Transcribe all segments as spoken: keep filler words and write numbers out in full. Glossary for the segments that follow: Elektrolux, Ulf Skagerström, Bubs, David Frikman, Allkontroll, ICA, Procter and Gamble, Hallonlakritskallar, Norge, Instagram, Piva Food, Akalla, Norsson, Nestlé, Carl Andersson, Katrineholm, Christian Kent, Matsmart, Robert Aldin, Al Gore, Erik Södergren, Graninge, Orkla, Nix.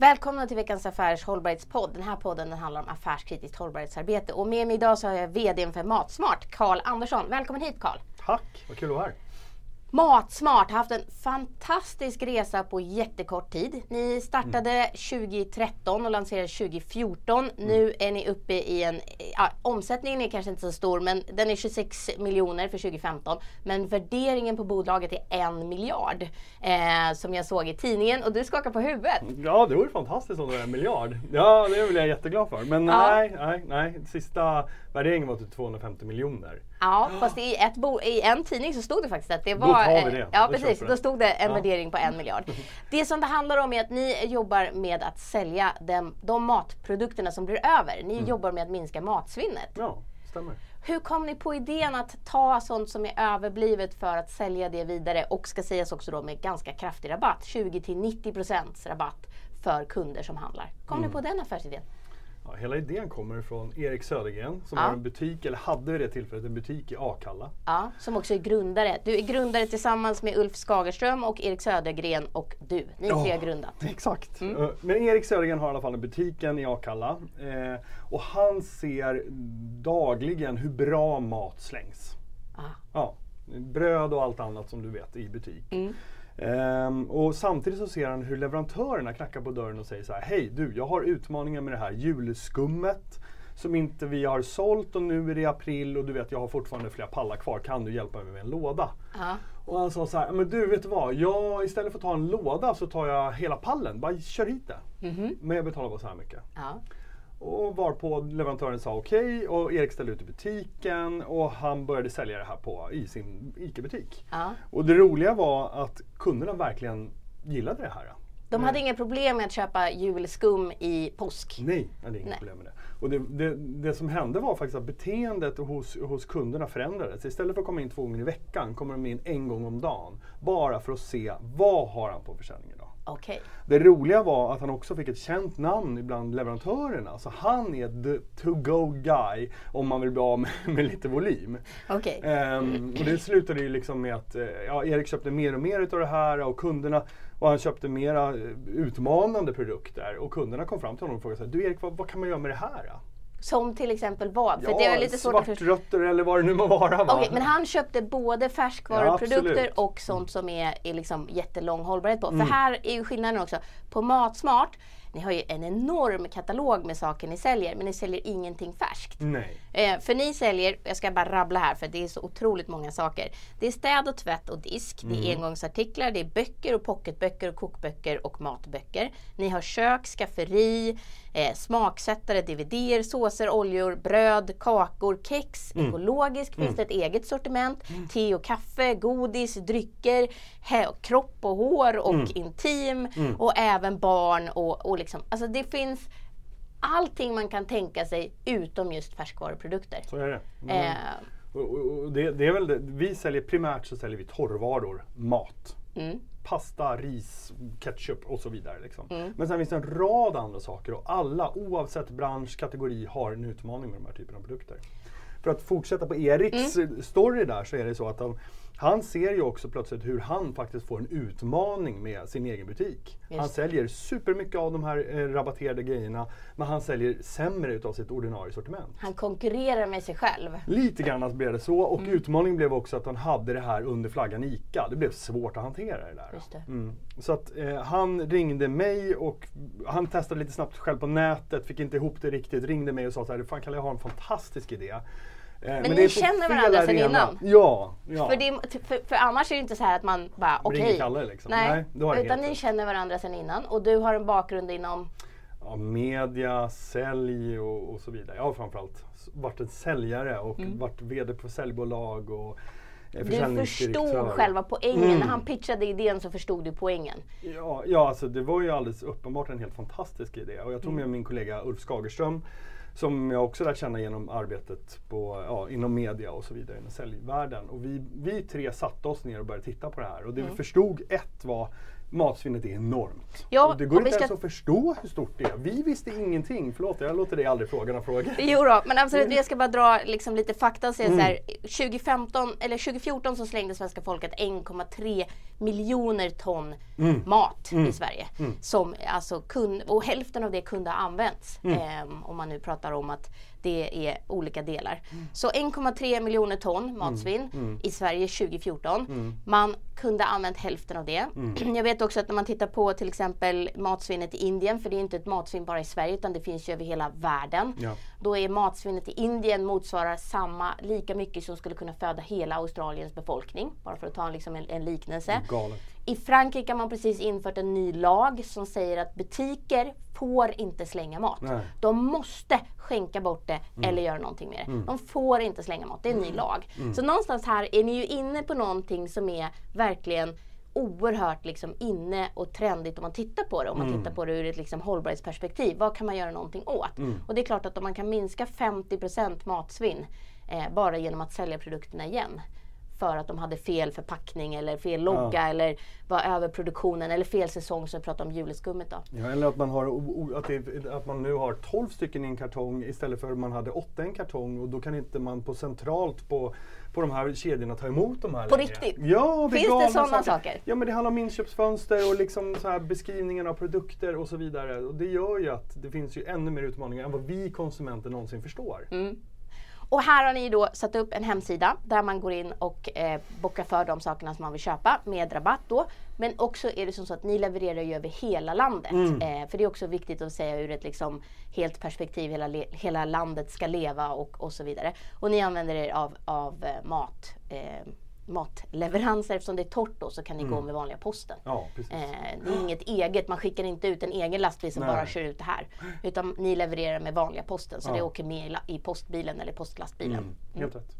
Välkomna till veckans Affärs hållbarhetspodd. Den här podden den handlar om affärskritiskt hållbarhetsarbete. Och med mig idag så har jag vdn för Matsmart, Carl Andersson. Välkommen hit, Carl. Tack, vad kul att vara här. Matsmart har haft en fantastisk resa på jättekort tid. Ni startade mm. tjugohundratretton och lanserade tjugohundrafjorton. Mm. Nu är ni uppe i en... Ja, omsättningen är kanske inte så stor, men den är tjugosex miljoner för tjugohundrafemton. Men värderingen på bolaget är en miljard, eh, som jag såg i tidningen. Och du skakar på huvudet. Ja, det vore fantastiskt om det var en miljard. Ja, det vill jag jätteglad för. Men ja. nej, nej, nej. Sista värderingen var typ tvåhundrafemtio miljoner. Ja, oh. fast i, ett bo- i en tidning så stod det faktiskt att det var... Då tar vi det. Ja, det precis. Då stod det en ja. värdering på en miljard. Det som det handlar om är att ni jobbar med att sälja dem, de matprodukterna som blir över. Ni mm. jobbar med att minska matsvinnet. Ja, stämmer. Hur kom ni på idén att ta sånt som är överblivet för att sälja det vidare? Och ska sägas också då med ganska kraftig rabatt. tjugo till nittio procent rabatt för kunder som handlar. Kom mm. ni på den affärsidén? Ja, hela idén kommer från Erik Södergren som ja. har en butik, eller hade vid det tillfället en butik i Akalla. Ja, som också är grundare. Du är grundare tillsammans med Ulf Skagerström och Erik Södergren och du. Ni tre har grundat. Exakt. Mm. Men Erik Södergren har i alla fall en butiken i Akalla. Eh, och han ser dagligen hur bra mat slängs. Aha. Ja, bröd och allt annat som du vet i butik. Mm. Um, och samtidigt så ser han hur leverantörerna knackar på dörren och säger så här: hej du, jag har utmaningar med det här julskummet som inte vi har sålt och nu är det april och du vet jag har fortfarande flera pallar kvar, kan du hjälpa mig med en låda? Uh-huh. Och han sa så här: men du vet vad, jag, istället för att ta en låda så tar jag hela pallen, bara kör hit det. Mm-hmm. Men jag betalar bara så här mycket. Uh-huh. Och varpå leverantören sa okej okay, och Erik ställde ut i butiken och han började sälja det här på, i sin ICA-butik. Ja. Och det roliga var att kunderna verkligen gillade det här. De hade mm. inga problem med att köpa julskum i påsk. Nej, det hade inga Nej. problem med det. Och det, det, det som hände var faktiskt att beteendet hos, hos kunderna förändrades. Istället för att komma in två gånger i veckan kommer de in en gång om dagen. Bara för att se vad har han på försäljning idag. Okay. Det roliga var att han också fick ett känt namn bland leverantörerna. Så han är the to-go guy om man vill bli av med, med lite volym. Okay. Um, och det slutade ju liksom med att ja, Erik köpte mer och mer av det här och kunderna... Och han köpte mera utmanande produkter och kunderna kom fram till honom och frågade så här: du Erik, vad, vad kan man göra med det här då? Som till exempel vad? För ja, det är lite svartrötter eller vad det nu må vara. Va? Okay, men han köpte både färskvaruprodukter ja, och sånt som är, är liksom jättelång hållbarhet på. Mm. För här är ju skillnaden också. På Matsmart, ni har ju en enorm katalog med saker ni säljer, men ni säljer ingenting färskt. Nej. Eh, för ni säljer, jag ska bara rabbla här för det är så otroligt många saker. Det är städ och tvätt och disk, mm. det är engångsartiklar, det är böcker och pocketböcker och kokböcker och matböcker. Ni har kök, skafferi, eh, smaksättare, D V D:er, såser, oljor, bröd, kakor, kex, mm. ekologiskt, finns mm. det ett eget sortiment, mm. te och kaffe, godis, drycker, he- och kropp och hår och mm. intim mm. och även barn och, och liksom, alltså det finns allting man kan tänka sig utom just färskvaruprodukter. Så är det. Mm. Eh. Och, och, och det, det är väl det. Vi säljer primärt så säljer vi torrvaror, mat, mm. pasta, ris, ketchup och så vidare. Liksom. Mm. Men sen finns det en rad andra saker och alla oavsett bransch, kategori har en utmaning med de här typerna av produkter. För att fortsätta på Eriks mm. story där så är det så att han, han ser ju också plötsligt hur han faktiskt får en utmaning med sin egen butik. Just. Han säljer supermycket av de här eh, rabatterade grejerna men han säljer sämre utav sitt ordinarie sortiment. Han konkurrerar med sig själv. Lite grann blev det så och mm. utmaningen blev också att han hade det här under flaggan ICA. Det blev svårt att hantera det där. Just det. Mm. Så att eh, han ringde mig och han testade lite snabbt själv på nätet, fick inte ihop det riktigt, ringde mig och sa så här: fan, Kalle, jag har en fantastisk idé. Men, men ni känner varandra sedan innan? Ja, ja. För, det, för, för annars är det inte så här att man bara okej. Okay. Liksom. Nej, Nej utan ni känner varandra sedan innan och du har en bakgrund inom? Ja, media, sälj och, och så vidare. Jag har framförallt varit en säljare och mm. varit vd på säljbolag och försäljningsdirektör. Du förstod själva poängen. Mm. När han pitchade idén så förstod du poängen. Ja, ja alltså, det var ju alldeles uppenbart en helt fantastisk idé och jag tog med mm. min kollega Ulf Skagerström som jag också lärt känna genom arbetet på, ja, inom media och så vidare, inom säljvärlden. Och vi, vi tre satte oss ner och började titta på det här. Och det mm. vi förstod, ett var matsvinnet är enormt. Ja, och det går och inte ska... ens att förstå hur stort det är. Vi visste ingenting. Förlåt, jag låter dig aldrig fråga några frågor. Jo då, men absolut. Jag ska bara dra liksom lite fakta och säga mm. så här. tjugo femton, eller tjugo fjorton så slängde svenska folket en komma tre miljoner ton mm. mat mm. i Sverige. Mm. Som, alltså, kun, och hälften av det kunde ha använts. Mm. Eh, om man nu pratar om att det är olika delar. Mm. Så en komma tre miljoner ton matsvinn mm. Mm. i Sverige tjugo fjorton. Mm. Man kunde ha använt hälften av det. Mm. Jag vet också att när man tittar på till exempel matsvinnet i Indien, för det är inte ett matsvinn bara i Sverige utan det finns ju över hela världen. Ja. Då är matsvinnet i Indien motsvarar samma, lika mycket som skulle kunna föda hela Australiens befolkning. Bara för att ta liksom en, en liknelse. Galet. I Frankrike har man precis infört en ny lag som säger att butiker får inte slänga mat. Nej. De måste skänka bort det mm. eller göra någonting med det. Mm. De får inte slänga mat. Det är en ny lag. Mm. Så någonstans här är ni ju inne på någonting som är verkligen oerhört liksom inne och trendigt om man tittar på det. Om man mm. tittar på det ur ett liksom hållbarhetsperspektiv. Vad kan man göra någonting åt? Mm. Och det är klart att om man kan minska femtio procent matsvinn eh, bara genom att sälja produkterna igen. För att de hade fel förpackning eller fel logga ja. Eller var överproduktionen eller fel säsong som vi pratade om juleskummet då. Ja, eller att man, har, att, det, att man nu har tolv stycken i en kartong istället för att man hade åtta i en kartong och då kan inte man på centralt på, på de här kedjorna ta emot de här. På längre. Riktigt? Ja, det finns det sådana saker? saker? Ja, men det handlar om inköpsfönster och liksom så här beskrivningen av produkter och så vidare. Och det gör ju att det finns ju ännu mer utmaningar än vad vi konsumenter någonsin förstår. Mm. Och här har ni då satt upp en hemsida där man går in och eh, bockar för de sakerna som man vill köpa med rabatt då. Men också är det som så att ni levererar ju över hela landet. Mm. Eh, för det är också viktigt att säga ur ett liksom helt perspektiv, hela, le- hela landet ska leva och, och så vidare. Och ni använder er av, av eh, mat. Eh, matleveranser. Eftersom det är torrt då så kan ni mm. gå med vanliga posten. Ja, precis. Eh, det är inget eget. Man skickar inte ut en egen lastbil som Nej. Bara kör ut det här. Utan ni levererar med vanliga posten. Så ja. Det åker med i, la- i postbilen eller postlastbilen. Mm. Mm. Helt rätt.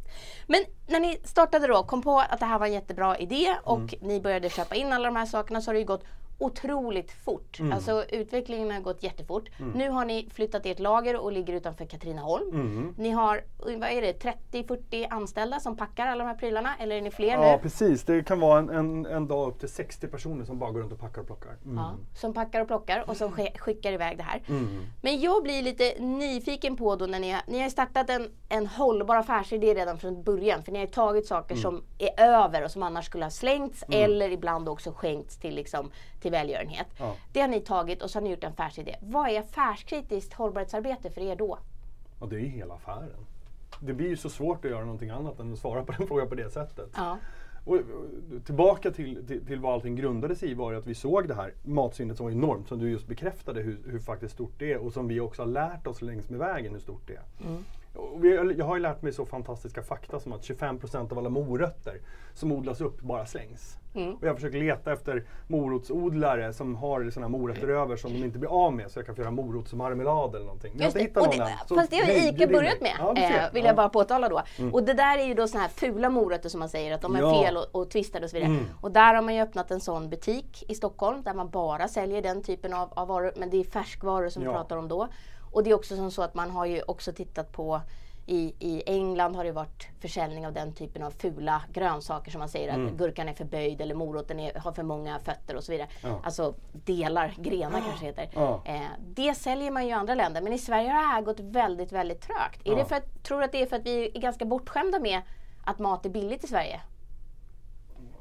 Men när ni startade då, kom på att det här var en jättebra idé och mm. ni började köpa in alla de här sakerna så har det ju gått otroligt fort. Mm. Alltså utvecklingen har gått jättefort. Mm. Nu har ni flyttat ert lager och ligger utanför Katrineholm. Mm. Ni har, vad är det, trettio till fyrtio anställda som packar alla de här prylarna? Eller är ni fler ja, nu? Ja, precis. Det kan vara en, en, en dag upp till sextio personer som bara går runt och packar och plockar. Mm. Ja, som packar och plockar och som sk- skickar iväg det här. Mm. Men jag blir lite nyfiken på då när ni har, ni har startat en, en hållbar affärsidé redan från början. För ni har tagit saker mm. som är över och som annars skulle ha slängts mm. eller ibland också skänkts till liksom till välgörenhet. Ja. Det har ni tagit och så har ni gjort en affärsidé. Vad är affärskritiskt hållbarhetsarbete för er då? Ja, det är ju hela affären. Det blir ju så svårt att göra någonting annat än att svara på den frågan på det sättet. Ja. Och tillbaka till, till, till vad allting grundades i var att vi såg det här matsvinnet som var enormt, som du just bekräftade hur, hur faktiskt stort det är och som vi också har lärt oss längs med vägen hur stort det är. Mm. Jag har ju lärt mig så fantastiska fakta som att tjugofem procent av alla morötter som odlas upp bara slängs. Mm. Och jag försöker leta efter morotsodlare som har såna här morötter över som de inte blir av med så jag kan få göra morotsmarmelad eller någonting. Men jag har inte hittat någon än. Fast det har ICA börjat med, ja, eh, vill jag ja. bara påtala då. Mm. Och det där är ju då såna här fula morötter som man säger att de är ja. fel och, och twistade och så vidare. Mm. Och där har man ju öppnat en sån butik i Stockholm där man bara säljer den typen av, av varor. Men det är färskvaror som ja. vi pratar om då. Och det är också som så att man har ju också tittat på i, i England har det varit försäljning av den typen av fula grönsaker som man säger mm. att gurkan är förböjd eller moroten är, har för många fötter och så vidare. Ja. Alltså delar, grenar kanske heter. Ja. Eh, det säljer man ju i andra länder men i Sverige har det här gått väldigt, väldigt trögt. Ja. Är det för att, tror du att det är för att vi är ganska bortskämda med att mat är billigt i Sverige?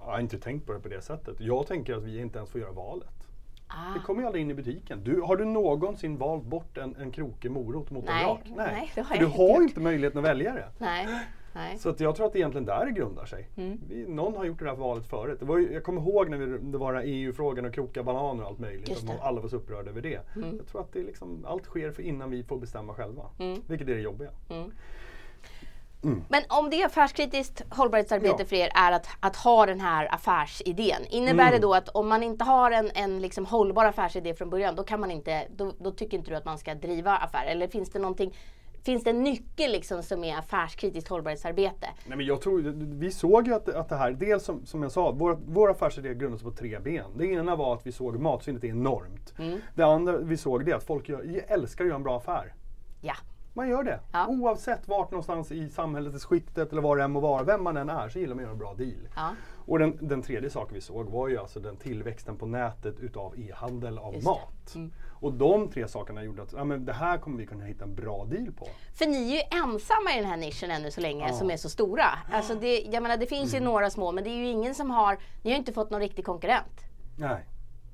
Jag har inte tänkt på det på det sättet. Jag tänker att vi inte ens får göra valet. Ah. Det kommer ju aldrig in i butiken. Du, har du någonsin valt bort en, en krokig morot mot nej, en rak? Nej, nej det har jag du inte har gjort. Inte möjligheten att välja det. Nej, nej. Så att jag tror att det egentligen där grundar sig. Mm. Vi, någon har gjort det här valet förut. Det var ju, jag kommer ihåg när vi, det var den här E U-frågan och kroka bananer och allt möjligt. Och alla var så upprörda över det. Mm. Jag tror att det liksom, allt sker för innan vi får bestämma själva. Mm. Vilket är det jobbiga. Mm. Mm. Men om det affärskritiskt hållbarhetsarbete ja. för er är att, att ha den här affärsidén. Innebär mm. det då att om man inte har en, en liksom hållbar affärsidé från början, då, kan man inte, då, då tycker inte du att man ska driva affär? Eller finns det någonting, finns det en nyckel liksom som är affärskritiskt hållbarhetsarbete? Nej, men jag tror, vi såg ju att, att det här, dels som, som jag sa, vår, vår affärsidé grundades på tre ben. Det ena var att vi såg matsvinnet är enormt. Mm. Det andra vi såg det att folk gör, älskar att göra en bra affär. Ja. Man gör det. Ja. Oavsett vart någonstans i samhällets skiktet eller var det än må vara, vem man än är, så gillar man att göra en bra deal. Ja. Och den, den tredje saken vi såg var ju alltså den tillväxten på nätet utav e-handel av Just mat. Mm. Och de tre sakerna gjorde att ja, men det här kommer vi kunna hitta en bra deal på. För ni är ju ensamma i den här nischen ännu så länge, ja. Som är så stora. Alltså det, jag menar, det finns mm. ju några små, men det är ju ingen som har, ni har inte fått någon riktig konkurrent. Nej.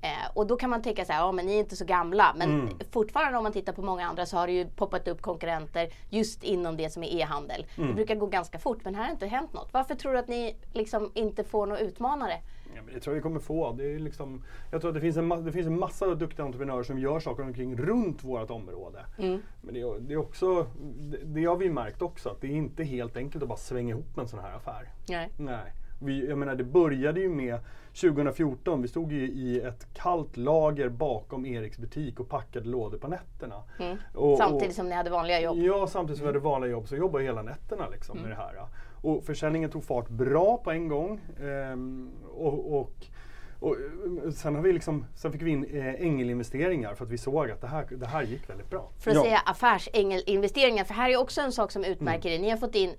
Eh, och då kan man tänka så här, ja men ni är inte så gamla. Men mm. fortfarande om man tittar på många andra så har det ju poppat upp konkurrenter just inom det som är e-handel. Mm. Det brukar gå ganska fort, men här har inte hänt något. Varför tror du att ni liksom inte får några utmanare? Ja, men det tror jag vi kommer få. Det är liksom, jag tror att det finns, en ma- det finns en massa duktiga entreprenörer som gör saker omkring runt vårt område. Mm. Men det, det är också, det, det har vi märkt också, att det är inte helt enkelt att bara svänga ihop en sån här affär. Nej. Nej. Vi, jag menar, det började ju med tjugo fjorton, vi stod ju i ett kallt lager bakom Eriks butik och packade lådor på nätterna. Mm. Och, samtidigt och, som ni hade vanliga jobb. Ja, samtidigt som mm. vi hade vanliga jobb så jobbade hela nätterna liksom mm. med det här. Och försäljningen tog fart bra på en gång. Ehm, och, och, och sen, har vi liksom, sen fick vi in eh, ängelinvesteringar för att vi såg att det här, det här gick väldigt bra. För att ja. säga affärsängelinvesteringar, för här är också en sak som utmärker mm. det. Ni har fått in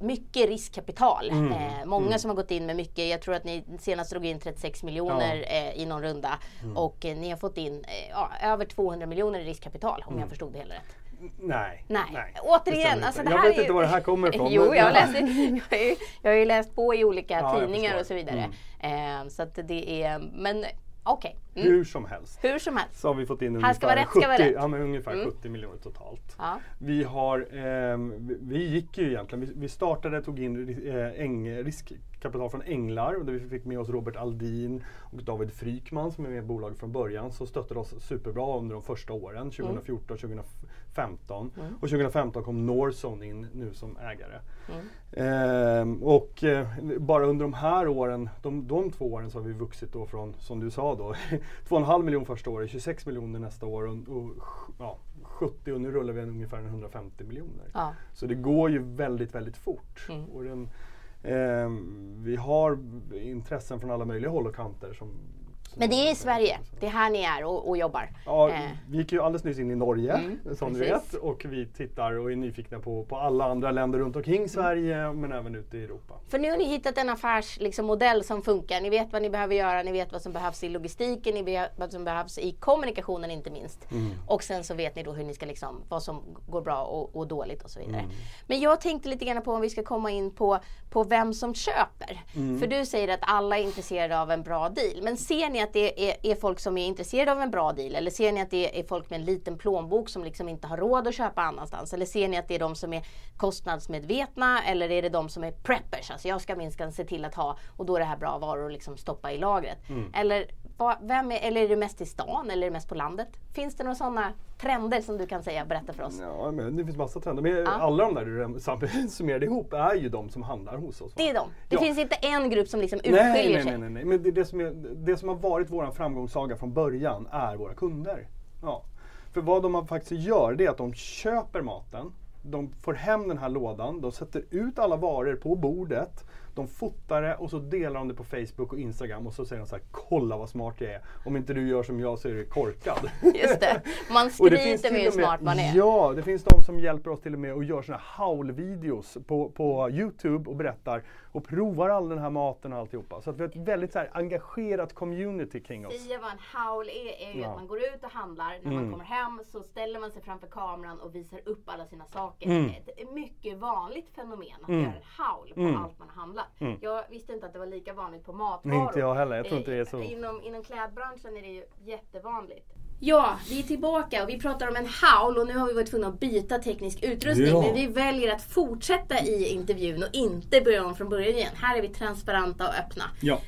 mycket riskkapital. Mm. Eh, många mm. som har gått in med mycket. Jag tror att ni senast drog in trettiosex miljoner ja. eh, i någon runda. Mm. Och eh, ni har fått in eh, ja, över tvåhundra miljoner i riskkapital om mm. jag förstod det hela rätt. Nej. Nej. Nej. Återigen. Alltså det jag här vet är ju... inte var det här kommer ifrån. Jo, jag har, läst, jag, har ju, jag har ju läst på i olika ja, tidningar och så vidare. Mm. Eh, så att det är... Men okej. Okay. Mm. Hur som helst. Hur som helst. Så har vi fått in ungefär sjuttio, ja, men ungefär mm. sjuttio miljoner totalt. Ja. Vi har... Eh, vi gick ju egentligen... Vi, vi startade, tog in eh, äng, riskkapital från Änglar. Och där vi fick med oss Robert Aldin och David Frikman som är med i bolaget från början. Så stöttade oss superbra under de första åren. tjugohundrafjorton tjugohundrafemton Mm. Och tjugohundrafemton kom Norsson in nu som ägare. Mm. Ehm, och eh, bara under de här åren, de, de två åren så har vi vuxit då från, som du sa då, två komma fem miljoner första året, tjugosex miljoner nästa år och, och ja, sjuttio och nu rullar vi ungefär hundrafemtio miljoner. Ja. Så det går ju väldigt, väldigt fort. Mm. Och den, eh, vi har intressen från alla möjliga håll och kanter som... Men det är i Sverige, det är här ni är och, och jobbar. Ja, vi gick ju alldeles nyss in i Norge, mm, som du vet. Och vi tittar och är nyfikna på, på alla andra länder runt omkring Sverige, mm. men även ute i Europa. För nu har ni hittat en affärsmodell liksom, som funkar. Ni vet vad ni behöver göra, ni vet vad som behövs i logistiken, ni vet vad som behövs i kommunikationen inte minst. Mm. Och sen så vet ni då hur ni ska, liksom, vad som går bra och, och dåligt och så vidare. Mm. Men jag tänkte lite grann på om vi ska komma in på, på vem som köper. Mm. För du säger att alla är intresserade av en bra deal, men ser ni att att det är, är folk som är intresserade av en bra deal? Eller ser ni att det är folk med en liten plånbok som liksom inte har råd att köpa annanstans? Eller ser ni att det är de som är kostnadsmedvetna? Eller är det de som är preppers? Alltså jag ska minska se till att ha och då är det här bra varor att liksom stoppa i lagret. Mm. Eller, va, vem är, eller är det mest i stan? Eller är det mest på landet? Finns det några sådana trender som du kan säga berätta för oss? Ja, men det finns massa trender. Men ja. Alla de där du summerade ihop är ju de som handlar hos oss. Va? Det är de. Det ja. finns inte en grupp som liksom utskiljer nej, nej, sig. Nej, nej, nej. Men det, det, som är, det som har varit vår framgångssaga från början är våra kunder. Ja. För vad de faktiskt gör det är att de köper maten. De får hem den här lådan. De sätter ut alla varor på bordet. De fotar det och så delar de det på Facebook och Instagram och så säger de så här, kolla vad smart jag är. Om inte du gör som jag så är du korkad. Just det, man skryter med hur smart man är. Ja, det finns de som hjälper oss till och med och gör såna här haul-videos på, på YouTube och berättar och provar all den här maten och alltihopa. Så att vi har ett väldigt så här, engagerat community kring oss. Fia vad en haul är, är ju ja. att man går ut och handlar. När mm. man kommer hem så ställer man sig framför kameran och visar upp alla sina saker. Mm. Det är mycket vanligt fenomen att mm. göra en haul på mm. allt man handlar. Mm. Jag visste inte att det var lika vanligt på matvaror. Nej, inte jag heller. Jag tror inte det är så. Inom, inom klädbranschen är det ju jättevanligt. Ja, vi är tillbaka och vi pratar om en haul och nu har vi varit tvungna att byta teknisk utrustning. Ja. Men vi väljer att fortsätta i intervjun och inte börja om från början igen. Här är vi transparenta och öppna. Ja.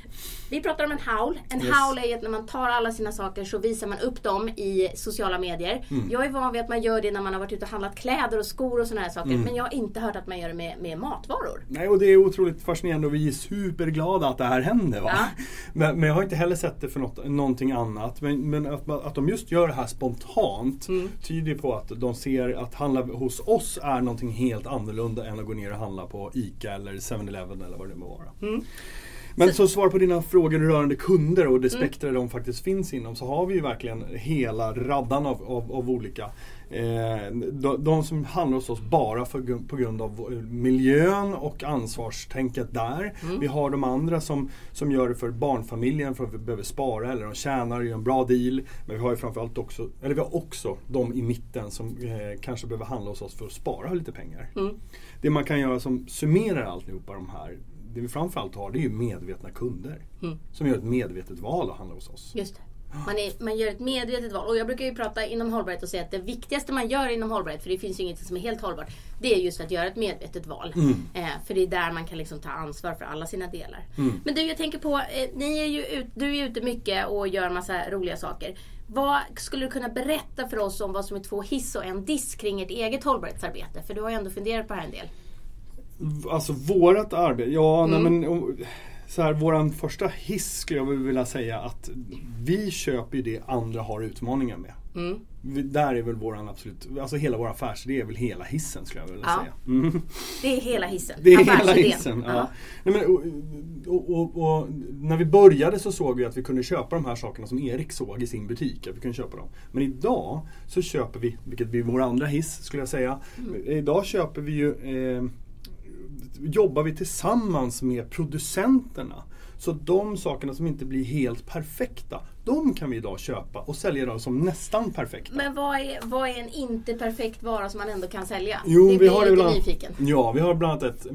Vi pratar om en haul. En yes. haul är att när man tar alla sina saker så visar man upp dem i sociala medier. Mm. Jag är van vid att man gör det när man har varit ute och handlat kläder och skor och sådana här saker. Mm. Men jag har inte hört att man gör det med, med matvaror. Nej, och det är otroligt fascinerande och vi är superglada att det här händer. Va? Ja. Men, men jag har inte heller sett det för något, någonting annat. Men, men att, att de just gör det här spontant mm. tyder på att de ser att handla hos oss är någonting helt annorlunda än att gå ner och handla på ICA eller seven eleven eller vad det må vara. Mm. Men så svar på dina frågor rörande kunder och det spektrum mm. de faktiskt finns inom, så har vi ju verkligen hela raddan av, av, av olika. Eh, de, de som handlar hos oss bara för, på grund av miljön och ansvarstänket där. Mm. Vi har de andra som, som gör det för barnfamiljen för att vi behöver spara, eller de tjänar ju en bra deal. Men vi har ju framförallt också, eller vi har också de i mitten som eh, kanske behöver handla hos oss för att spara lite pengar. Mm. Det man kan göra som summerar alltihopa de här, det vi framförallt har, det är ju medvetna kunder mm. som gör ett medvetet val att handla hos oss. Just det. Man, är, man gör ett medvetet val. Och jag brukar ju prata inom hållbarhet och säga att det viktigaste man gör inom hållbarhet, för det finns ju inget som är helt hållbart, det är just att göra ett medvetet val. Mm. Eh, för det är där man kan liksom ta ansvar för alla sina delar. Mm. Men du, jag tänker på, eh, ni är ju ut, du är ju ute mycket och gör massa roliga saker. Vad skulle du kunna berätta för oss om vad som är två hiss och en diss kring ert eget hållbarhetsarbete? För du har ju ändå funderat på det här en del. Alltså vårat arbete, ja mm. nej, men... Och, så här, våran första hiss skulle jag vilja säga att vi köper ju det andra har utmaningar med. Mm. Vi, där är väl våran absolut, alltså hela vår affärsidé är väl hela hissen skulle jag vilja ja. säga. Mm. Det är hela hissen. Det är hela hissen, ja. Ja. Nej, men, och, och, och, och när vi började så såg vi att vi kunde köpa de här sakerna som Erik såg i sin butik, att vi kunde köpa dem. Men idag så köper vi, vilket är vår andra hiss skulle jag säga, mm. idag köper vi ju... Eh, jobbar vi tillsammans med producenterna. Så de sakerna som inte blir helt perfekta, de kan vi idag köpa och sälja dem som nästan perfekta. Men vad är, vad är en inte perfekt vara som man ändå kan sälja? Jo, det vi blir har lite bland, nyfiken. Ja, vi har bland annat ett,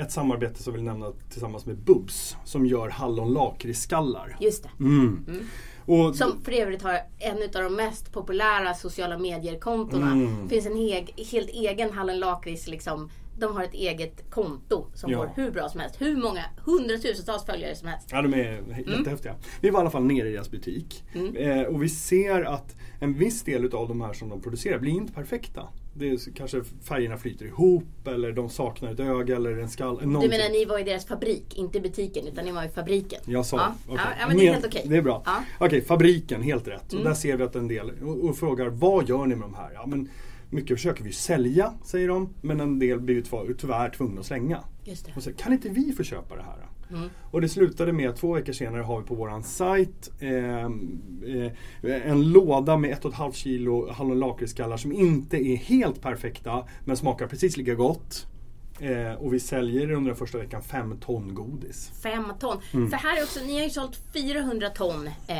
ett samarbete som vi vill nämna tillsammans med Bubs som gör hallonlakritskallar. Just det. Mm. Mm. Och som för övrigt har en av de mest populära sociala medierkontona. Mm. Det finns en heg, helt egen hallonlakrits liksom. De har ett eget konto som ja. Får hur bra som helst. Hur många hundratusentals följare som helst. Ja, de är jättehäftiga. Mm. Vi var i alla fall nere i deras butik. Mm. Eh, och vi ser att en viss del av de här som de producerar blir inte perfekta. Det är, kanske färgerna flyter ihop eller de saknar ett öga eller en skall. Du menar ni var i deras fabrik, inte butiken utan ni var i fabriken? Jag sa, ja, okay. ja men det är helt okej. Okay. Det är bra. Ja. Okej, okay, fabriken, helt rätt. Mm. Och där ser vi att en del och, och frågar, vad gör ni med de här? Ja, men... mycket försöker vi sälja, säger de. Men en del blir ju tyvärr tvungna att slänga. Just det. Och så, kan inte vi få köpa det här? Mm. Och det slutade med att två veckor senare har vi på våran sajt eh, eh, en låda med ett och ett halvt kilo hallonlakritskallar som inte är helt perfekta men smakar precis lika gott. Eh, och vi säljer under den första veckan fem ton godis. Fem ton. Mm. För här är också, ni har ju sålt fyrahundra ton eh,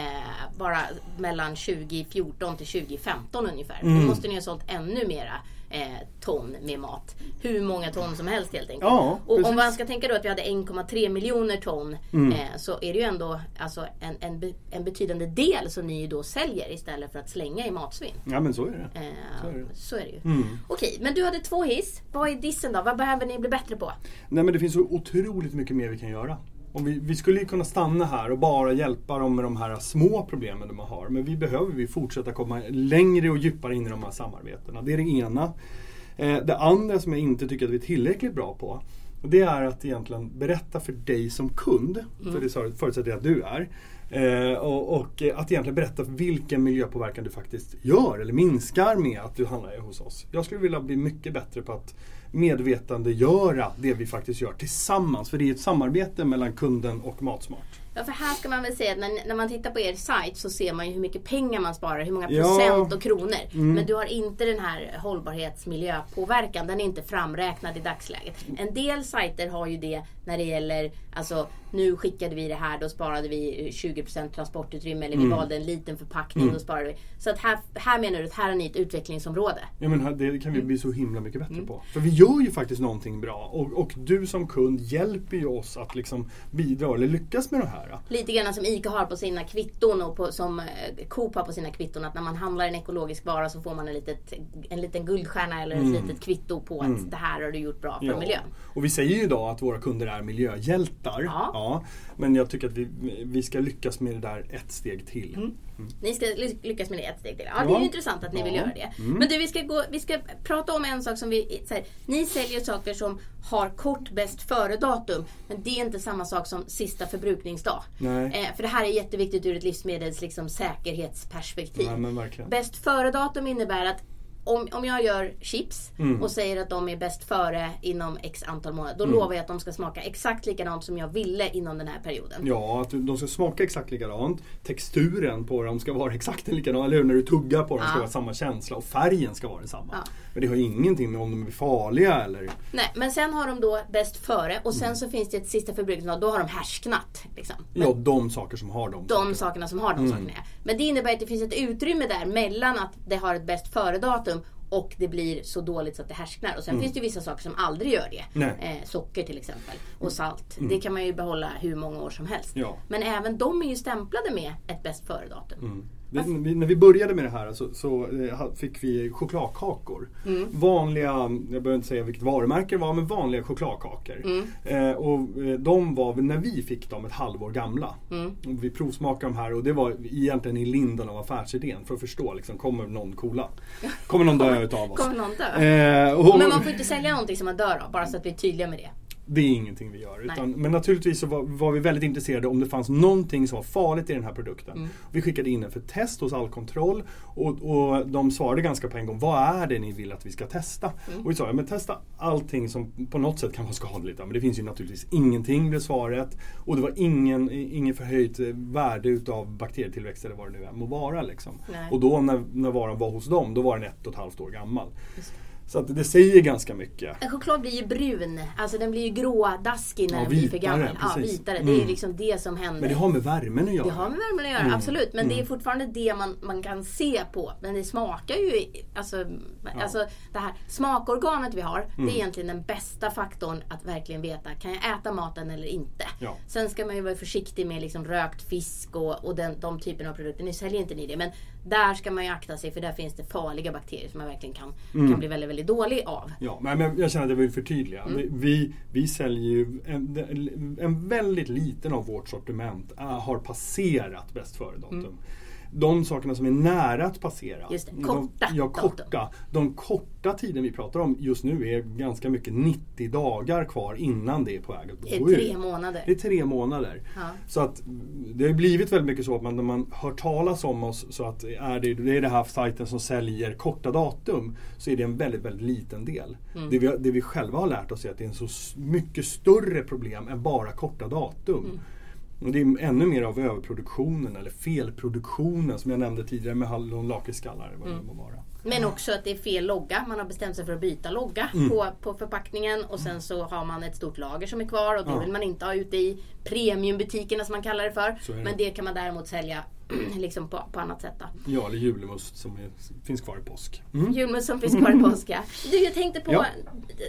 bara mellan tjugofjorton till tjugofemton ungefär. Mm. Nu måste ni ha sålt ännu mera eh, ton med mat. Hur många ton som helst helt enkelt. Ja, och precis. Om man ska tänka då att vi hade en komma tre miljoner ton mm. eh, så är det ju ändå alltså, en, en, en betydande del som ni då säljer istället för att slänga i matsvinn. Ja, men så är det. Eh, så är det, så är det ju. Mm. Okej, men du hade två hiss. Vad är dissen då? Vad behöver ni blir bättre på? Nej, men det finns så otroligt mycket mer vi kan göra. Om vi, vi skulle ju kunna stanna här och bara hjälpa dem med de här små problemen de har. Men vi behöver vi fortsätta komma längre och djupare in i de här samarbetena. Det är det ena. Eh, det andra som jag inte tycker att vi är tillräckligt bra på, det är att egentligen berätta för dig som kund, mm. för det förutsätter att du är, eh, och, och att egentligen berätta vilken miljöpåverkan du faktiskt gör eller minskar med att du handlar hos oss. Jag skulle vilja bli mycket bättre på att medvetandegöra det vi faktiskt gör tillsammans, för det är ett samarbete mellan kunden och Matsmart. Ja, för här ska man väl säga att när, när man tittar på er sajt så ser man ju hur mycket pengar man sparar, hur många procent ja. Och kronor. Mm. Men du har inte den här hållbarhetsmiljöpåverkan, den är inte framräknad i dagsläget. En del sajter har ju det när det gäller, alltså nu skickade vi det här, då sparade vi tjugo procent transportutrymme, eller vi mm. valde en liten förpackning, mm. då sparade vi. Så att här, här menar du att här har ni ett utvecklingsområde. Ja, men här, det kan vi bli så himla mycket bättre mm. på. För vi gör ju faktiskt någonting bra och, och du som kund hjälper ju oss att liksom bidra eller lyckas med det här. Lite grann som ICA har på sina kvitton och på, som Coop har på sina kvitton, att när man handlar en ekologisk vara så får man en, litet, en liten guldstjärna eller ett mm. litet kvitto på att mm. det här har du gjort bra för ja. Miljön. Och vi säger ju idag att våra kunder är miljöhjältar. Ja. Ja, men jag tycker att vi, vi ska lyckas med det där ett steg till. Mm. Mm. Ni ska lyckas med det ett steg till. Ja, ja. Det är ju intressant att ni ja. Vill göra det. Mm. Men du, vi ska, gå, vi ska prata om en sak som vi... Så här, ni säljer saker som har kort bäst före datum, men det är inte samma sak som sista förbrukningsdag. Eh, för det här är jätteviktigt ur ett livsmedels liksom, säkerhetsperspektiv. Nej, men verkligen. Bäst före datum innebär att om, om jag gör chips mm. och säger att de är bäst före inom x antal månader, då mm. lovar jag att de ska smaka exakt likadant som jag ville inom den här perioden. Ja, att de ska smaka exakt likadant. Texturen på dem ska vara exakt likadan, eller hur? När du tuggar på dem ja. Ska vara samma känsla och färgen ska vara densamma. Ja. Men det har ingenting med om de är farliga eller... Nej, men sen har de då bäst före och sen mm. så finns det ett sista förbrukningsdag, då har de härsknat. Liksom. Ja, de saker som har de. De sakerna, sakerna som har de mm. sakerna. Men det innebär att det finns ett utrymme där mellan att det har ett bäst före-datum och det blir så dåligt så att det härsknar. Och sen mm. finns det ju vissa saker som aldrig gör det. Eh, socker till exempel och salt. Mm. Det kan man ju behålla hur många år som helst. Ja. Men även de är ju stämplade med ett bäst före-datum. Mm. Vi, när vi började med det här så, så fick vi chokladkakor. Mm. Vanliga, jag behöver inte säga vilket varumärke det var, men vanliga chokladkakor. Mm. Eh, och de var, när vi fick dem, ett halvår gamla. Mm. Och vi provsmakade dem här och det var egentligen i lindan av affärsidén för att förstå, liksom, kommer någon coola? Kommer någon dö utav oss? Kommer någon dö? Eh, och, men man får inte sälja någonting som man dör av, bara så att vi är tydliga med det. Det är ingenting vi gör. Utan, men naturligtvis så var, var vi väldigt intresserade om det fanns någonting som var farligt i den här produkten. Mm. Vi skickade in den för test hos Allkontroll och, och de svarade ganska på en gång, vad är det ni vill att vi ska testa? Mm. Och vi sa, ja, men testa allting som på något sätt kan vara skadligt. Men det finns ju naturligtvis ingenting, det svaret. Och det var ingen, ingen förhöjt värde utav bakterietillväxt eller vad det nu är må vara. Liksom. Och då när, när varan var hos dem, då var den ett och ett halvt år gammal. Just. Så att det säger ganska mycket. En choklad blir ju brun. Alltså den blir ju grådaskig när ja, den blir för gammal. Precis. Ja, vitare. Mm. Det är ju liksom det som händer. Men det har med värmen att göra. Det har med värmen att göra, mm. absolut. Men mm. det är fortfarande det man, man kan se på. Men det smakar ju... Alltså, ja. alltså det här smakorganet vi har, mm. det är egentligen den bästa faktorn att verkligen veta. Kan jag äta maten eller inte? Ja. Sen ska man ju vara försiktig med liksom rökt fisk och, och den, de typen av produkter. Nu säljer inte ni det, men där ska man ju akta sig för där finns det farliga bakterier som man verkligen kan, mm. kan bli väldigt, väldigt dålig av. Ja, men jag känner att det var förtydliga. Mm. Vi, vi säljer ju en, en väldigt liten av vårt sortiment äh, har passerat bäst före datum. Mm. De sakerna som är nära att passera. Just det, korta. De, ja, korta. De korta tiden vi pratar om just nu är ganska mycket nittio dagar kvar innan det är på väg att gå ut. Det är tre månader. Det är tre månader. Ja. Så att det har blivit väldigt mycket så att man, när man hör talas om oss så att är det, det är det här sajten som säljer korta datum så är det en väldigt, väldigt liten del. Mm. Det, vi, det vi själva har lärt oss är att det är en så mycket större problem än bara korta datum. Mm. Och det är ännu mer av överproduktionen eller felproduktionen som jag nämnde tidigare med hallonlakritskallar. Mm. Men också att det är fel logga. Man har bestämt sig för att byta logga mm. på, på förpackningen och sen så har man ett stort lager som är kvar och det ja. Vill man inte ha ute i premiumbutikerna som man kallar det för. Det. Men det kan man däremot sälja liksom på, på annat sätt då. Ja, eller julmust som är, finns kvar i påsk. Mm. Julmust som finns kvar i påsk, ja. Du, jag tänkte på, ja.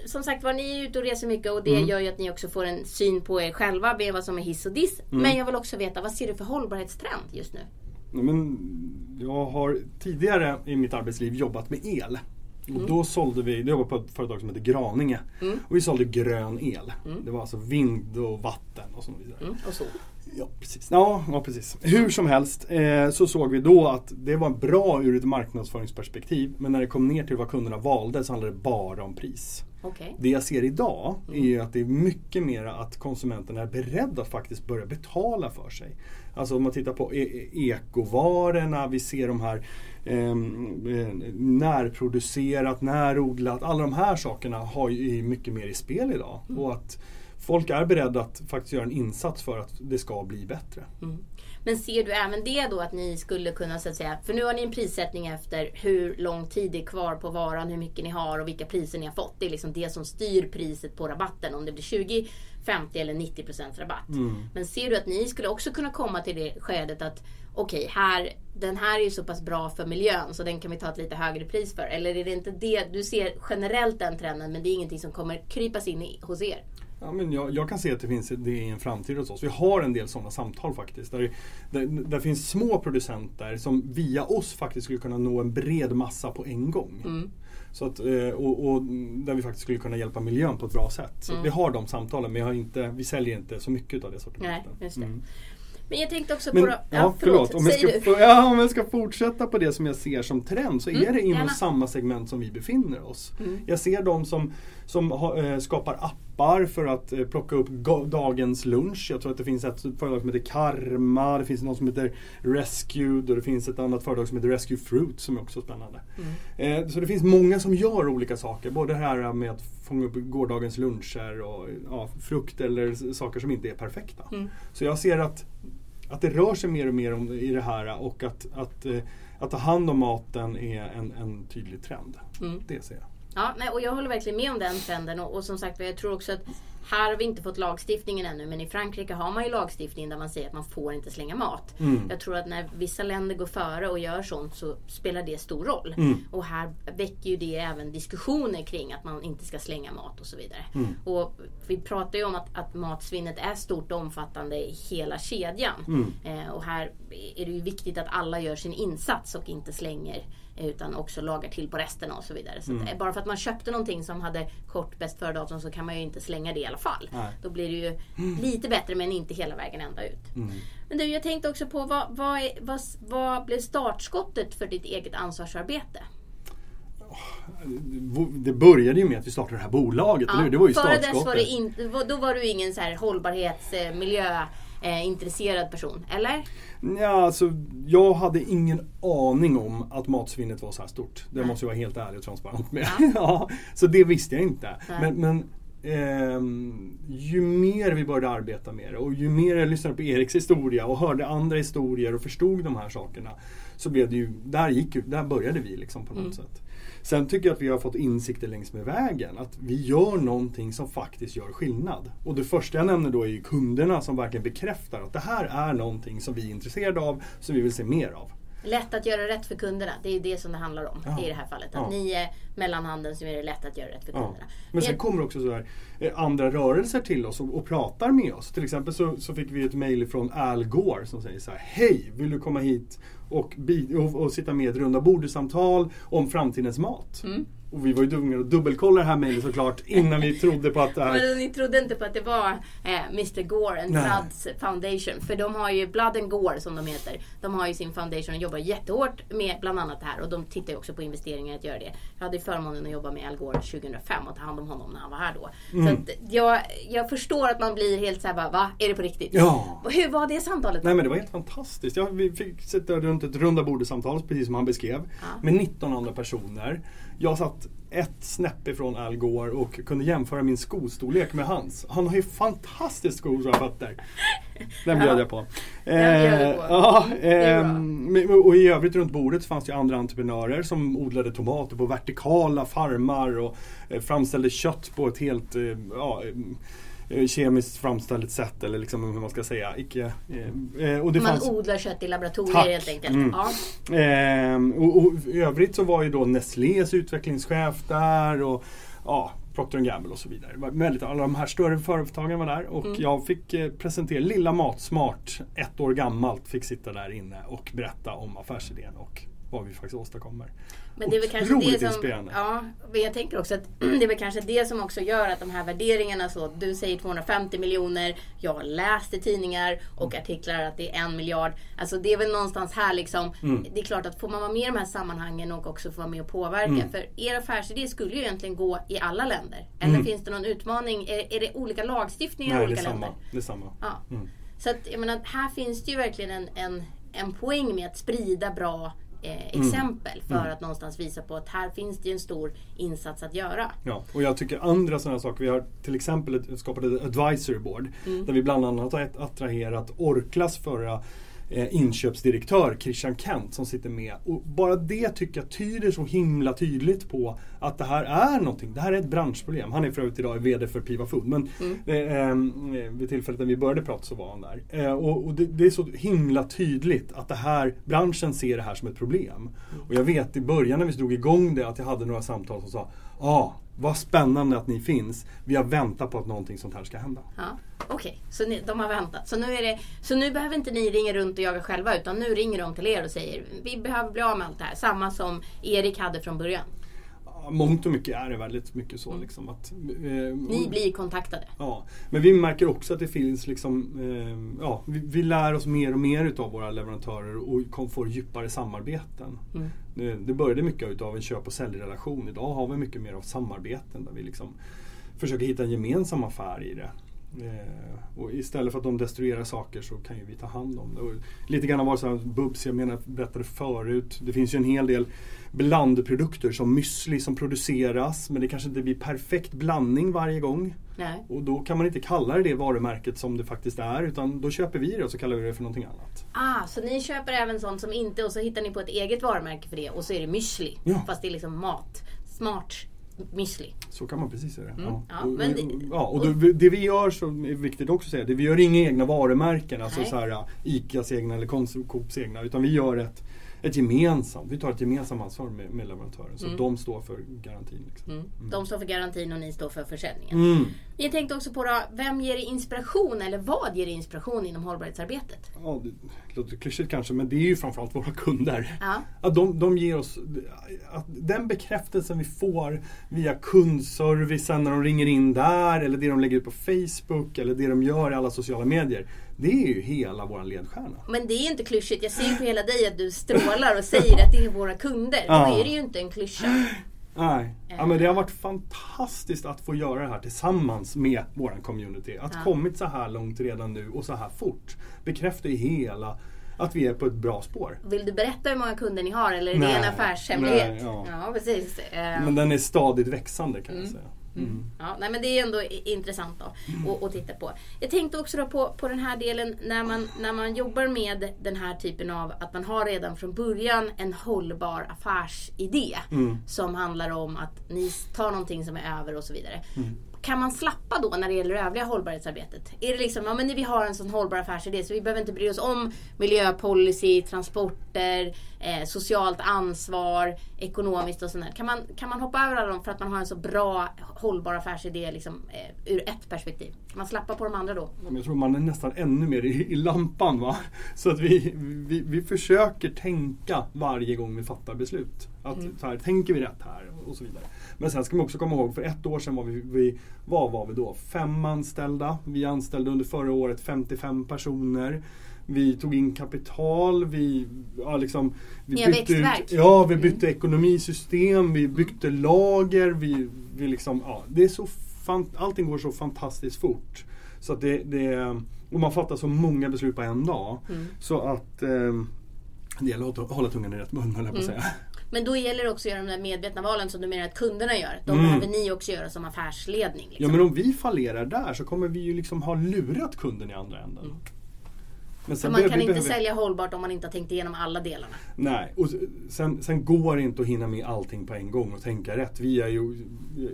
Som sagt var, ni är ute och reser mycket och det mm. gör ju att ni också får en syn på er själva, be vad som är hiss och diss. Mm. Men jag vill också veta, vad ser du för hållbarhetstrend just nu? Men jag har tidigare i mitt arbetsliv jobbat med el. Och mm. då sålde vi, jag jobbade på ett företag som heter Graninge. Mm. Och vi sålde grön el. Mm. Det var alltså vind och vatten och så vidare. Mm. Och så. Ja, precis. Ja, ja, precis. Hur som helst eh, så såg vi då att det var bra ur ett marknadsföringsperspektiv. Men när det kom ner till vad kunderna valde så handlade det bara om pris. Okay. Det jag ser idag mm. är att det är mycket mer att konsumenterna är beredda att faktiskt börja betala för sig. Alltså om man tittar på e- ekovarorna, vi ser de här eh, närproducerat, närodlat. Alla de här sakerna har ju mycket mer i spel idag. Mm. Och att folk är beredda att faktiskt göra en insats för att det ska bli bättre. Mm. Men ser du även det då att ni skulle kunna så att säga, för nu har ni en prissättning efter hur lång tid det är kvar på varan, hur mycket ni har och vilka priser ni har fått. Det är liksom det som styr priset på rabatten, om det blir tjugo, femtio eller nittio procent rabatt. Mm. Men ser du att ni skulle också kunna komma till det skedet att okej, okay, här, den här är ju så pass bra för miljön så den kan vi ta ett lite högre pris för. Eller är det inte det, du ser generellt den trenden men det är ingenting som kommer krypas in i, hos er? Ja, men jag, jag kan se att det finns det i en framtid hos oss. Vi har en del sådana samtal faktiskt. Där, där, där finns små producenter som via oss faktiskt skulle kunna nå en bred massa på en gång. Mm. Så att, och, och där vi faktiskt skulle kunna hjälpa miljön på ett bra sätt. Så mm. vi har de samtalen men jag har inte, vi säljer inte så mycket av det sortimentet. Nej, just det. Mm. Men jag tänkte också på... Men, då, ja, ja, förlåt. Om jag, ska, ja, om jag ska fortsätta på det som jag ser som trend så mm, är det inom gärna. Samma segment som vi befinner oss. Mm. Jag ser de som, som ha, skapar app appar för att eh, plocka upp go- dagens lunch. Jag tror att det finns ett företag som heter Karma, det finns något som heter Rescued och det finns ett annat företag som heter Rescue Fruit som är också spännande. Mm. Eh, så det finns många som gör olika saker, både det här med att fånga upp gårdagens luncher och ja, frukt eller saker som inte är perfekta. Mm. Så jag ser att, att det rör sig mer och mer om, i det här och att, att, eh, att ta hand om maten är en, en tydlig trend. Mm. Det ser jag. Ja, nej, och jag håller verkligen med om den trenden och, och som sagt, jag tror också att här har vi inte fått lagstiftningen ännu, men i Frankrike har man ju lagstiftning där man säger att man får inte slänga mat. Mm. Jag tror att när vissa länder går före och gör sånt så spelar det stor roll. Mm. Och här väcker ju det även diskussioner kring att man inte ska slänga mat och så vidare. Mm. Och vi pratar ju om att, att matsvinnet är stort och omfattande i hela kedjan. Mm. Eh, och här är det ju viktigt att alla gör sin insats och inte slänger utan också lagar till på resten och så vidare. Så mm. att, bara för att man köpte någonting som hade kort bäst före datum så kan man ju inte slänga det i alla fall. Nej. Då blir det ju mm. lite bättre men inte hela vägen ända ut. Mm. Men du, jag tänkte också på vad, vad, är, vad, vad blev startskottet för ditt eget ansvarsarbete? Det började ju med att vi startade det här bolaget. Ja, det var ju startskottet. Var det in, då var du ingen så här hållbarhetsmiljö Eh, intresserad person, eller? Ja, alltså, jag hade ingen aning om att matsvinnet var så här stort. Det mm. måste jag vara helt ärlig och transparent med. Mm. ja, så det visste jag inte. Mm. Men, men eh, ju mer vi började arbeta med det och ju mer jag lyssnade på Eriks historia och hörde andra historier och förstod de här sakerna så blev det ju, där, gick, där började vi liksom på något mm. sätt. Sen tycker jag att vi har fått insikter längs med vägen. Att vi gör någonting som faktiskt gör skillnad. Och det första jag nämner då är ju kunderna som verkligen bekräftar att det här är någonting som vi är intresserade av, som vi vill se mer av. Lätt att göra rätt för kunderna. Det är ju det som det handlar om ja. i det här fallet. Att ja. ni är mellanhanden så är det lätt att göra rätt för kunderna. Ja. Men sen kommer också så här, andra rörelser till oss och, och pratar med oss. Till exempel så, så fick vi ett mejl från Al Gore som säger så här: hej, vill du komma hit och, bi- och, och sitta med i ett runda bordesamtal om framtidens mat? Mm. Och vi var ju tvungna att dubbelkolla det här mejlet såklart innan vi trodde på att det här... Men ni trodde inte på att det var eh, mister Gore and Blood's Foundation. För de har ju Blood and Gore som de heter. De har ju sin foundation och jobbar jättehårt med bland annat det här. Och de tittar ju också på investeringar att göra det. Jag hade ju förmånen att jobba med Al Gore tjugohundrafem och ta hand om honom när han var här då. Mm. Så att jag, jag förstår att man blir helt så här bara, va? Är det på riktigt? Ja. Och hur var det samtalet? Nej men det var helt fantastiskt. Jag, vi fick sitta runt ett runda bordesamtal precis som han beskrev. Ja. Med nitton andra personer. Jag satt ett snäpp ifrån Al Gore och kunde jämföra min skostorlek med hans. Han har ju fantastiskt skor så jag fattar. Den bjöd jag på. Och i övrigt runt bordet fanns det andra entreprenörer som odlade tomater på vertikala farmar och eh, framställde kött på ett helt... Eh, ja, kemiskt framställt sätt eller liksom hur man ska säga. Icke, eh, och det man fanns... odlar kött i laboratorier Tack. helt enkelt. Mm. Ja. Eh, och, och i övrigt så var ju då Nestlés utvecklingschef där och ja, Procter and Gamble och så vidare. Det var väldigt, alla de här större företagen var där och mm. jag fick eh, presentera lilla Matsmart, ett år gammalt, fick sitta där inne och berätta om affärsidén och vad vi faktiskt åstadkommer. Men det är väl kanske det som, inspirerande. Ja, jag tänker också att det är väl kanske det som också gör att de här värderingarna så, du säger tvåhundrafemtio miljoner, jag läste tidningar och mm. artiklar att det är en miljard. Alltså det är väl någonstans här liksom, mm. det är klart att får man vara med i de här sammanhangen och också få vara med och påverka. Mm. För er affärsidé skulle ju egentligen gå i alla länder. Eller mm. finns det någon utmaning? Är, är det olika lagstiftningar Nej, i olika det länder? Nej, det är samma. Ja. Mm. Så att jag menar, här finns det ju verkligen en, en, en poäng med att sprida bra Eh, exempel mm. för mm. att någonstans visa på att här finns det en stor insats att göra. Ja, och jag tycker andra sådana saker, vi har till exempel ett, skapat ett advisory board mm. där vi bland annat har attraherat Orklas förra eh, inköpsdirektör Christian Kent som sitter med, och bara det tycker jag tyder så himla tydligt på att det här är någonting, det här är ett branschproblem. Han är för övrigt idag vd för Piva Food, men mm. eh, eh, vid tillfället när vi började prata så var han där. Eh, och och det, det är så himla tydligt att det här, branschen ser det här som ett problem. Och jag vet i början när vi drog igång det att jag hade några samtal som sa, ja, ah, vad spännande att ni finns. Vi har väntat på att någonting sånt här ska hända. Ja, okej. Okay. Så ni, de har väntat. Så nu, är det, så nu behöver inte ni ringa runt och jaga själva, utan nu ringer de till er och säger, vi behöver bli av med allt det här. Samma som Erik hade från början. Mångt och mycket är det väldigt mycket så. Mm. Liksom att, eh, Ni blir kontaktade. Ja, men vi märker också att det finns liksom, eh, ja, vi, vi lär oss mer och mer utav våra leverantörer och kom, får djupare samarbeten. Mm. Det, det började mycket utav en köp- och säljrelation. Idag har vi mycket mer av samarbeten där vi liksom försöker hitta en gemensam affär i det. Eh, och istället för att de destruerar saker så kan ju vi ta hand om det. Och lite grann var så här, Bubs, jag menar, berättade förut. Det finns ju en hel del blandprodukter som müsli som produceras, men det kanske inte blir perfekt blandning varje gång. Nej. Och då kan man inte kalla det varumärket som det faktiskt är, utan då köper vi det och så kallar vi det för någonting annat. Ah, så ni köper även sånt som inte, och så hittar ni på ett eget varumärke för det, och så är det müsli, ja. Fast det är liksom mat, smart müsli. Så kan man precis säga det. Mm. Ja. Ja, och, men det, ja, och det, det vi gör, som är viktigt också att säga, det vi gör inga egna varumärken, alltså så här ICAs egna eller Coops egna, utan vi gör ett ett gemensamt, vi tar ett gemensamt ansvar med, med leverantören, så mm. de står för garantin liksom. mm. Mm. De står för garantin och ni står för försäljningen. mm. Jag tänkte också på då, vem ger inspiration eller vad ger inspiration inom hållbarhetsarbetet? Ja, det låter klyschigt kanske, men det är ju framförallt våra kunder. ja. Att de, de ger oss att den bekräftelsen vi får via kundservicen när de ringer in där, eller det de lägger ut på Facebook, eller det de gör i alla sociala medier. Det är ju hela vår ledstjärna. Men det är inte klyschigt. Jag ser på hela dig att du strålar och säger att det är våra kunder. Då är det ju inte en klyscha. Nej, ja, men det har varit fantastiskt att få göra det här tillsammans med vår community. Att ja. kommit så här långt redan nu och så här fort bekräftar ju hela att vi är på ett bra spår. Vill du berätta hur många kunder ni har? Eller är nej, det en affärshemlighet? Nej, ja. ja, precis. Men den är stadigt växande kan mm. jag säga. Mm. Ja, nej, men det är ändå intressant då att, att titta på. Jag tänkte också då på, på den här delen när man, när man jobbar med den här typen av att man har redan från början en hållbar affärsidé mm. som handlar om att ni tar någonting som är över och så vidare. Mm. Kan man slappa då när det gäller övriga hållbarhetsarbetet? Är det liksom, ja men vi har en sån hållbar affärsidé så vi behöver inte bry oss om miljöpolicy, transporter, eh, socialt ansvar, ekonomiskt och sånt där. Kan man, kan man hoppa över alla dem för att man har en så bra hållbar affärsidé liksom, eh, ur ett perspektiv? Kan man slappa på de andra då? Jag tror man är nästan ännu mer i, i lampan, va? Så att vi, vi, vi försöker tänka varje gång vi fattar beslut. Att mm. så här, tänker vi rätt här och så vidare. Men sen ska man också komma ihåg, för ett år sedan var vi, vi, vad var vi då? Fem anställda. Vi anställde under förra året femtiofem personer. Vi tog in kapital. Vi, ja, liksom, vi bytte, ut, ja, vi bytte mm. ekonomisystem. Vi bytte mm. lager. Vi, vi liksom, ja, det är så fan, allting går så fantastiskt fort. Så att det, det, och man fattar så många beslut på en dag. Mm. Så att eh, det gäller att hålla tungan i rätt mun, höll jag på att säga. Men då gäller det också att göra de där medvetna valen som du menar att kunderna gör. De behöver mm. ni också göra som affärsledning. Liksom. Ja, men om vi fallerar där så kommer vi ju liksom ha lurat kunden i andra änden. Mm. Men sen man kan inte behöver... sälja hållbart om man inte har tänkt igenom alla delarna. Nej, och sen, sen går det inte att hinna med allting på en gång och tänka rätt. Vi är ju,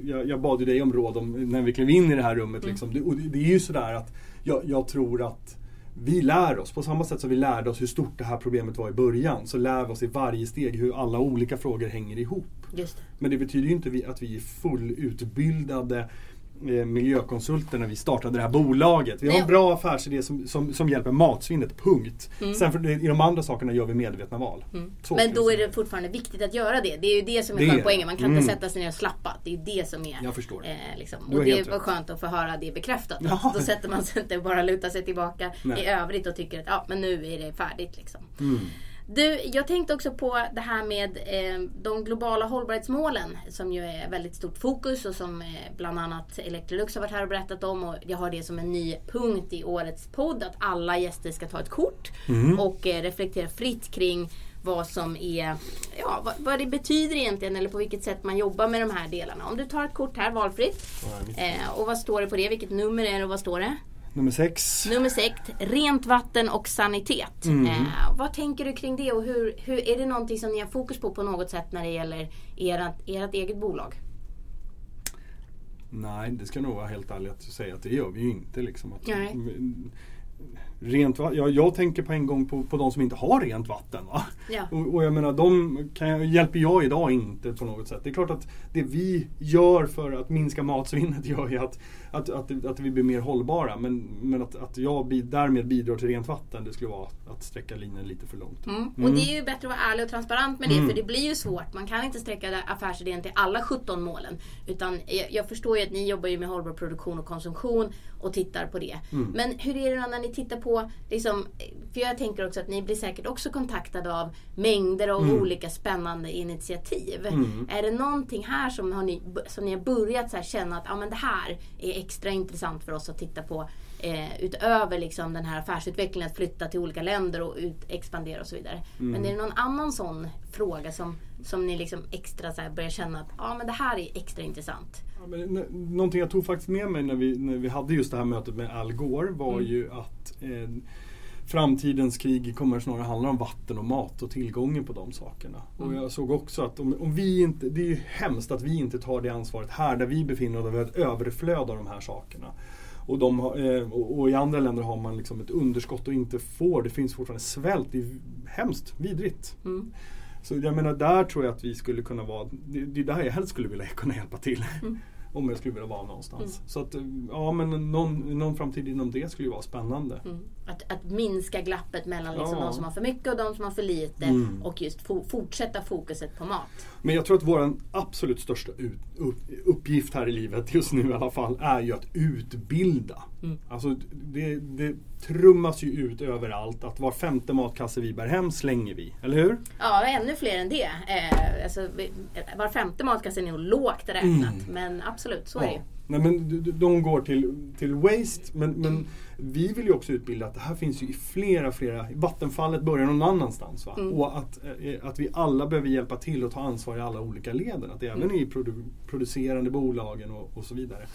jag, jag bad ju dig om råd om, när vi klev in i det här rummet. Mm. Liksom. Det, och det är ju sådär att jag, jag tror att vi lär oss, på samma sätt som vi lärde oss hur stort det här problemet var i början, så lär vi oss i varje steg hur alla olika frågor hänger ihop. Just det. Men det betyder ju inte att vi är fullutbildade miljökonsulter när vi startade det här bolaget. Vi har en bra affärsidé som, som, som hjälper matsvinnet, punkt. Mm. Sen för, i de andra sakerna gör vi medvetna val. Mm. Men då är det fortfarande viktigt att göra det. Det är ju det som är det. Poängen. Man kan mm. inte sätta sig ner och slappa. Det är ju det som är... Jag förstår. Eh, liksom. Och är det var skönt att få höra det bekräftat. Ja. Då sätter man sig inte bara luta sig tillbaka nej. I övrigt och tycker att ja, men nu är det färdigt liksom. Mm. Du, jag tänkte också på det här med eh, de globala hållbarhetsmålen som ju är väldigt stort fokus och som eh, bland annat Elektrolux har varit här och berättat om, och jag har det som en ny punkt i årets podd att alla gäster ska ta ett kort mm. och eh, reflektera fritt kring vad som är, ja, vad, vad det betyder egentligen eller på vilket sätt man jobbar med de här delarna. Om du tar ett kort här valfritt eh, och vad står det på det, vilket nummer är det och vad står det? Nummer sex. Nummer sex, rent vatten och sanitet. Mm. Eh, vad tänker du kring det och hur, hur, är det någonting som ni har fokus på på något sätt när det gäller ert, ert eget bolag? Nej, det ska nog vara helt ärligt att säga att det gör vi ju inte. Liksom, att, Nej. Men, rent, jag, jag tänker på en gång på, på de som inte har rent vatten. Va? Ja. Och, och jag menar, de kan, hjälper jag idag inte på något sätt. Det är klart att det vi gör för att minska matsvinnet gör ju att, att, att, att vi blir mer hållbara. Men, men att, att jag därmed bidrar till rent vatten, det skulle vara att sträcka linjen lite för långt. Mm. Mm. Och det är ju bättre att vara ärlig och transparent med det, mm. för det blir ju svårt. Man kan inte sträcka affärsidén till alla sjutton målen. Utan jag, jag förstår ju att ni jobbar ju med hållbar produktion och konsumtion och tittar på det. Mm. Men hur är det när ni tittar på, liksom, för jag tänker också att ni blir säkert också kontaktade av mängder av mm. olika spännande initiativ. Mm. Är det någonting här som, har ni, som ni har börjat så här känna att ah, men det här är extra intressant för oss att titta på eh, utöver liksom, den här affärsutvecklingen att flytta till olika länder och ut, expandera och så vidare. Mm. Men är det någon annan sån fråga som, som ni liksom extra så här börjar känna att ah, men det här är extra intressant? Ja, men, n- någonting jag tog faktiskt med mig när vi, när vi hade just det här mötet med Al Gore var mm. ju att eh, framtidens krig kommer snarare handla om vatten och mat och tillgången på de sakerna. Mm. Och jag såg också att om, om vi inte, det är ju hemskt att vi inte tar det ansvaret här där vi befinner oss, där vi har ett överflöd av de här sakerna. Och, de, eh, och, och i andra länder har man liksom ett underskott och inte får, det finns fortfarande svält, det är hemskt, vidrigt. Mm. Så jag menar, där tror jag att vi skulle kunna vara, det är där jag helst skulle vilja kunna hjälpa till. Mm. Om jag skulle vilja vara någonstans. Mm. Så att, ja men någon, någon framtid inom det skulle ju vara spännande. Mm. Att, att minska glappet mellan liksom ja. de som har för mycket och de som har för lite. Mm. Och just fo- fortsätta fokuset på mat. Men jag tror att vår absolut största ut, upp, uppgift här i livet just nu i alla fall är ju att utbilda. Mm. Alltså det, det trummas ju ut överallt att var femte matkasse vi bär hem slänger vi, eller hur? Ja, ännu fler än det. Eh, alltså, var femte matkasse är nog lågt räknat, mm. men absolut, så ja. är det ju. Nej, men de går till, till waste, men, men vi vill ju också utbilda att det här finns ju i flera, flera, vattenfallet börjar någon annanstans va? Mm. Och att, att vi alla behöver hjälpa till och ta ansvar i alla olika leden, att det mm. även i produ- producerande bolagen och, och så vidare.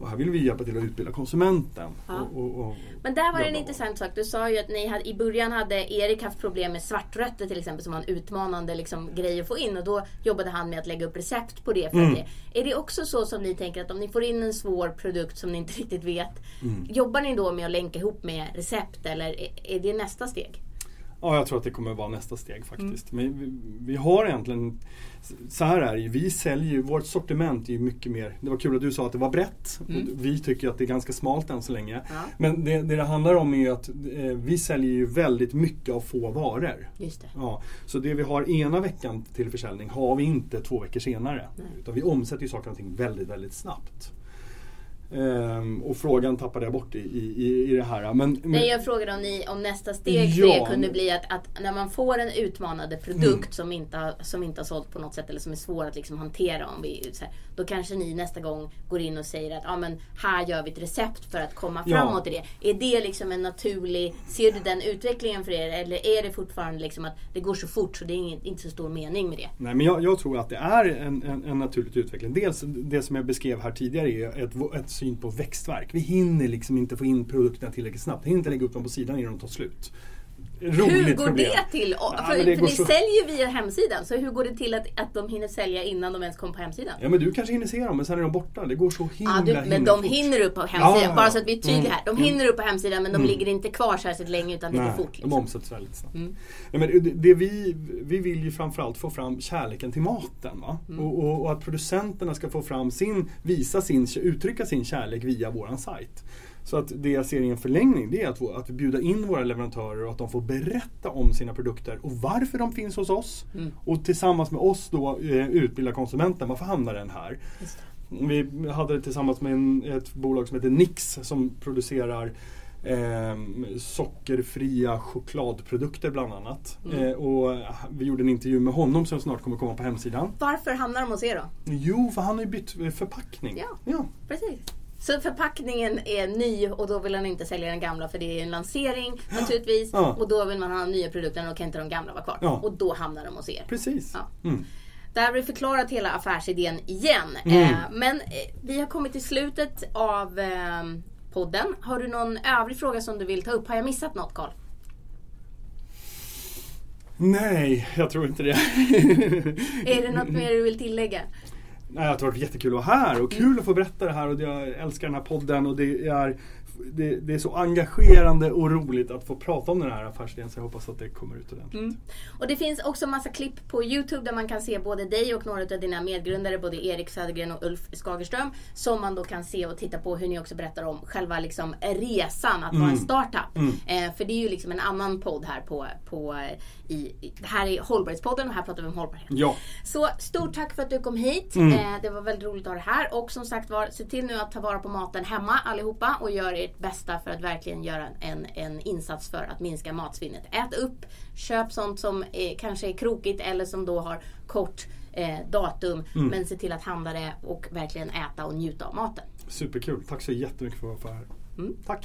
Och här vill vi hjälpa till att utbilda konsumenten. Ja. Och, och, och men där var det en intressant sak. Du sa ju att ni hade, i början hade Erik haft problem med svartrötter till exempel som var en utmanande liksom, grej att få in. Och då jobbade han med att lägga upp recept på det. För mm. att det. Är det också så som ni tänker att om ni får in en svår produkt som ni inte riktigt vet. Mm. Jobbar ni då med att länka ihop med recept eller är det nästa steg? Ja, jag tror att det kommer vara nästa steg faktiskt. Mm. Men vi, vi har egentligen, så här är det ju, vi säljer ju, vårt sortiment är ju mycket mer, det var kul att du sa att det var brett. Mm. Vi tycker att det är ganska smalt än så länge. Ja. Men det, det det handlar om är ju att eh, vi säljer ju väldigt mycket av få varor. Just det. Ja, så det vi har ena veckan till försäljning har vi inte två veckor senare. Nej. Utan vi omsätter ju saker och ting väldigt, väldigt snabbt. Um, och frågan tappade jag bort i, i, i det här. Men, men... Nej, jag frågade om, ni, om nästa steg ja. det kunde bli att, att när man får en utmanande produkt mm. som, inte har, som inte har sålt på något sätt eller som är svår att liksom hantera om vi, så här, då kanske ni nästa gång går in och säger att ah, men här gör vi ett recept för att komma framåt ja. i det. Är det liksom en naturlig, ser du den utvecklingen för er eller är det fortfarande liksom att det går så fort så det är ingen, inte så stor mening med det? Nej, men jag, jag tror att det är en, en, en naturlig utveckling. Dels det som jag beskrev här tidigare är ett, ett syn på växtverk. Vi hinner liksom inte få in produkterna tillräckligt snabbt. Vi hinner inte lägga upp dem på sidan innan de tar slut. Roligt hur går problem. det till? Ja, för det för ni så... säljer via hemsidan. Så hur går det till att, att de hinner sälja innan de ens kommer på hemsidan? Ja, men du kanske hinner se dem, men sen är de borta. Det går så himla, ja, du, Men de fort. hinner upp på hemsidan. Ah, bara så att vi är tydliga mm, här. De hinner mm, upp på hemsidan, men de mm. ligger inte kvar särskilt länge utan det går fort. Liksom. De omsätts väldigt snabbt. Mm. Ja, men det, det vi, vi vill ju framförallt få fram kärleken till maten. Va? Mm. Och, och, och att producenterna ska få fram sin, visa sin, uttrycka sin kärlek via våran sajt. Så att det jag ser i en förlängning det är att, att vi bjuder in våra leverantörer och att de får berätta om sina produkter och varför de finns hos oss. Mm. Och tillsammans med oss då utbilda konsumenten. Varför hamnar den här? Just det. Vi hade det tillsammans med en, ett bolag som heter Nix som producerar eh, sockerfria chokladprodukter bland annat. Mm. Eh, och vi gjorde en intervju med honom som snart kommer komma på hemsidan. Varför hamnar de hos er då? Jo, för han har ju bytt förpackning. Ja, ja. Precis. Så förpackningen är ny och då vill han inte sälja den gamla för det är en lansering naturligtvis. Ja. Och då vill man ha nya produkter och kan inte de gamla vara kvar. Ja. Och då hamnar de hos er. Precis. Ja. Mm. Där har vi förklarat hela affärsidén igen. Mm. Eh, men eh, vi har kommit till slutet av eh, podden. Har du någon övrig fråga som du vill ta upp? Har jag missat något, Carl? Nej, jag tror inte det. Är det något mer du vill tillägga? Nej, det har varit jättekul att vara här och kul att få berätta det här och jag älskar den här podden och det är, det, det är så engagerande och roligt att få prata om den här affärsidén så jag hoppas att det kommer ut ordentligt. Mm. Och det finns också massa klipp på YouTube där man kan se både dig och några av dina medgrundare, både Erik Södergren och Ulf Skagerström, som man då kan se och titta på hur ni också berättar om själva liksom resan att mm. vara en startup. Mm. Eh, för det är ju liksom en annan podd här på, på i, i, här är Hållbarhetspodden och här pratar vi om hållbarhet. Ja. Så stort tack för att du kom hit. Mm. Eh, det var väldigt roligt att ha det här. Och som sagt var, se till nu att ta vara på maten hemma allihopa och gör ert bästa för att verkligen göra en, en insats för att minska matsvinnet. Ät upp, köp sånt som är, kanske är krokigt eller som då har kort eh, datum. Mm. Men se till att handla det och verkligen äta och njuta av maten. Superkul. Tack så jättemycket för att vara här. Mm. Tack.